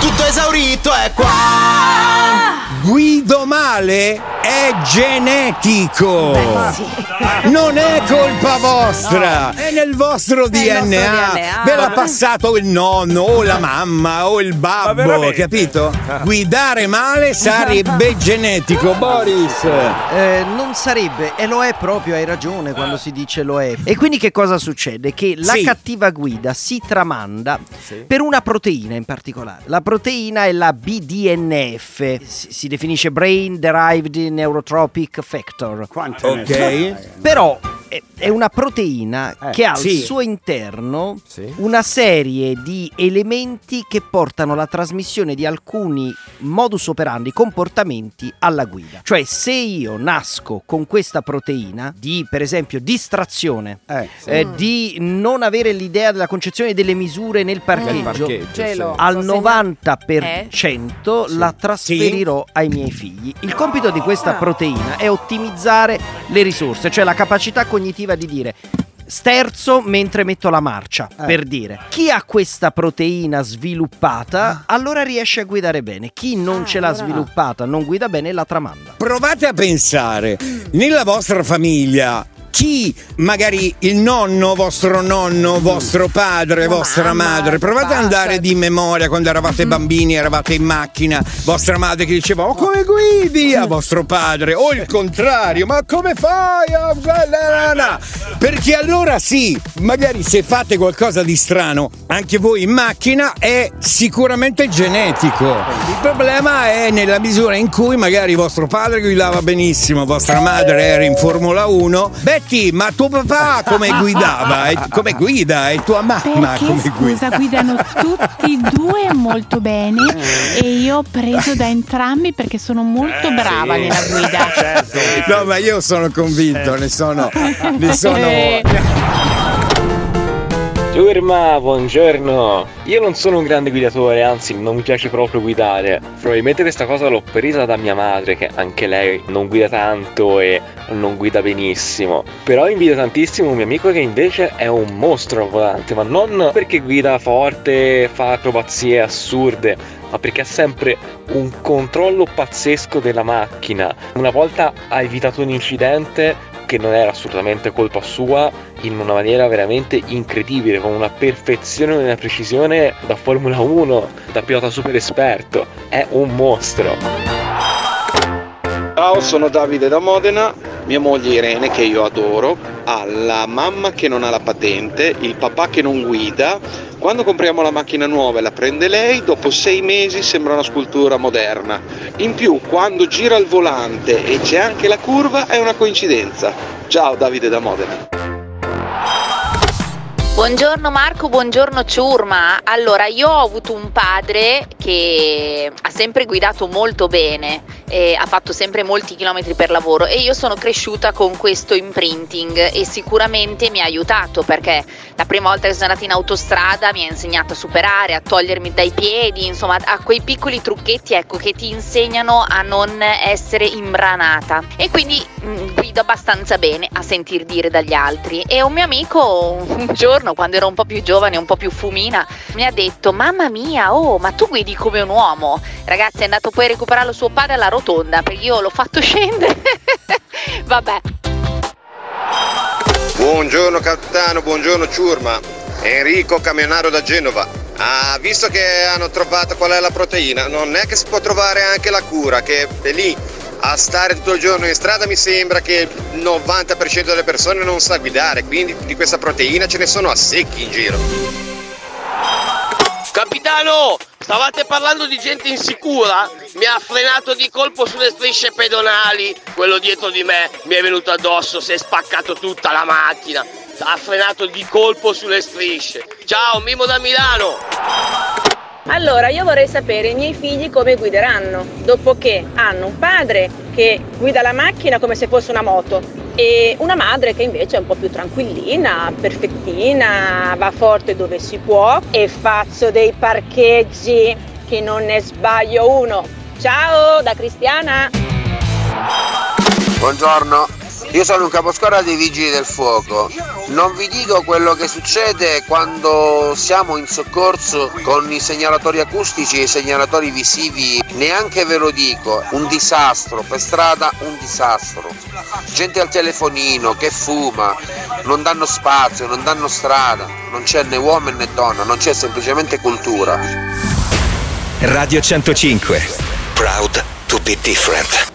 tutto esaurito è qua. Guido male è genetico. Beh, sì. Non è colpa vostra, no. È nel vostro DNA. Ve l'ha passato il nonno o la mamma o il babbo, capito? Guidare male sarebbe genetico, Boris. Non sarebbe, e lo è proprio, hai ragione quando si dice lo è. E quindi che cosa succede? Che la cattiva guida si tramanda per una proteina in particolare. La proteina è la BDNF, si definisce Brain Derived Neurotropic Factor Quantum. Ok. Però è una proteina che ha al suo interno una serie di elementi che portano la trasmissione di alcuni modus operandi, comportamenti alla guida. Cioè, se io nasco con questa proteina di, per esempio, distrazione, di non avere l'idea della concezione delle misure nel parcheggio, al 90% la trasferirò ai miei figli. Il compito di questa proteina è ottimizzare le risorse, cioè la capacità cognitiva di dire sterzo mentre metto la marcia, per dire. Chi ha questa proteina sviluppata allora riesce a guidare bene. Chi non ce l'ha sviluppata, non guida bene e la tramanda. Provate a pensare nella vostra famiglia. Chi, magari il nonno, vostro nonno, vostro padre, vostra madre, provate ad andare di memoria quando eravate bambini, eravate in macchina, vostra madre che diceva "Oh, come guidi?" a vostro padre, o il contrario, "Ma come fai?" Perché allora sì, magari se fate qualcosa di strano anche voi in macchina è sicuramente genetico. Il problema è nella misura in cui magari vostro padre guidava benissimo, vostra madre era in Formula 1. Ma tuo papà come guidava? Come guida? E tua mamma come guida? Guidano tutti e due molto bene e io ho preso da entrambi perché sono molto brava nella guida. Certo. No, ma io sono convinto, ne sono. Giurma, buongiorno. Io non sono un grande guidatore, anzi non mi piace proprio guidare. Probabilmente questa cosa l'ho presa da mia madre, che anche lei non guida tanto e non guida benissimo. Però invidio tantissimo un mio amico che invece è un mostro al volante, ma non perché guida forte, fa acrobazie assurde, ma perché ha sempre un controllo pazzesco della macchina. Una volta ha evitato un incidente che non era assolutamente colpa sua in una maniera veramente incredibile, con una perfezione e una precisione da Formula 1, da pilota super esperto. È un mostro. Ciao, sono Davide da Modena. Mia moglie Irene, che io adoro, ha la mamma che non ha la patente, il papà che non guida. Quando compriamo la macchina nuova e la prende lei, dopo 6 mesi sembra una scultura moderna. In più, quando gira il volante e c'è anche la curva, è una coincidenza. Ciao Davide da Modena. Buongiorno Marco, buongiorno Ciurma. Allora, io ho avuto un padre che ha sempre guidato molto bene, ha fatto sempre molti chilometri per lavoro e io sono cresciuta con questo imprinting e sicuramente mi ha aiutato, perché la prima volta che sono andata in autostrada mi ha insegnato a superare, a togliermi dai piedi, insomma a quei piccoli trucchetti, ecco, che ti insegnano a non essere imbranata, e quindi guido abbastanza bene a sentir dire dagli altri. E un mio amico un giorno, quando ero un po' più giovane, un po' più fumina, mi ha detto: mamma mia, oh, ma tu guidi come un uomo. Ragazzi, è andato poi a recuperarlo suo padre alla rotonda, perché io l'ho fatto scendere. Vabbè. Buongiorno Catano, buongiorno Ciurma. Enrico, camionario da Genova. Visto che hanno trovato qual è la proteina, non è che si può trovare anche la cura, che è lì a stare tutto il giorno in strada? Mi sembra che il 90% delle persone non sa guidare, quindi di questa proteina ce ne sono a secchi in giro. Capitano, stavate parlando di gente insicura? Mi ha frenato di colpo sulle strisce pedonali, quello dietro di me mi è venuto addosso, si è spaccato tutta la macchina, ha frenato di colpo sulle strisce. Ciao, Mimo da Milano. Allora, io vorrei sapere i miei figli come guideranno, dopo che hanno un padre che guida la macchina come se fosse una moto e una madre che invece è un po' più tranquillina, perfettina, va forte dove si può e faccio dei parcheggi che non ne sbaglio uno. Ciao, da Cristiana! Buongiorno! Io sono un caposquadra dei Vigili del Fuoco. Non vi dico quello che succede quando siamo in soccorso con i segnalatori acustici e i segnalatori visivi, neanche ve lo dico. Un disastro, per strada un disastro. Gente al telefonino che fuma, non danno spazio, non danno strada, non c'è né uomo né donna, non c'è semplicemente cultura. Radio 105. Proud to be different.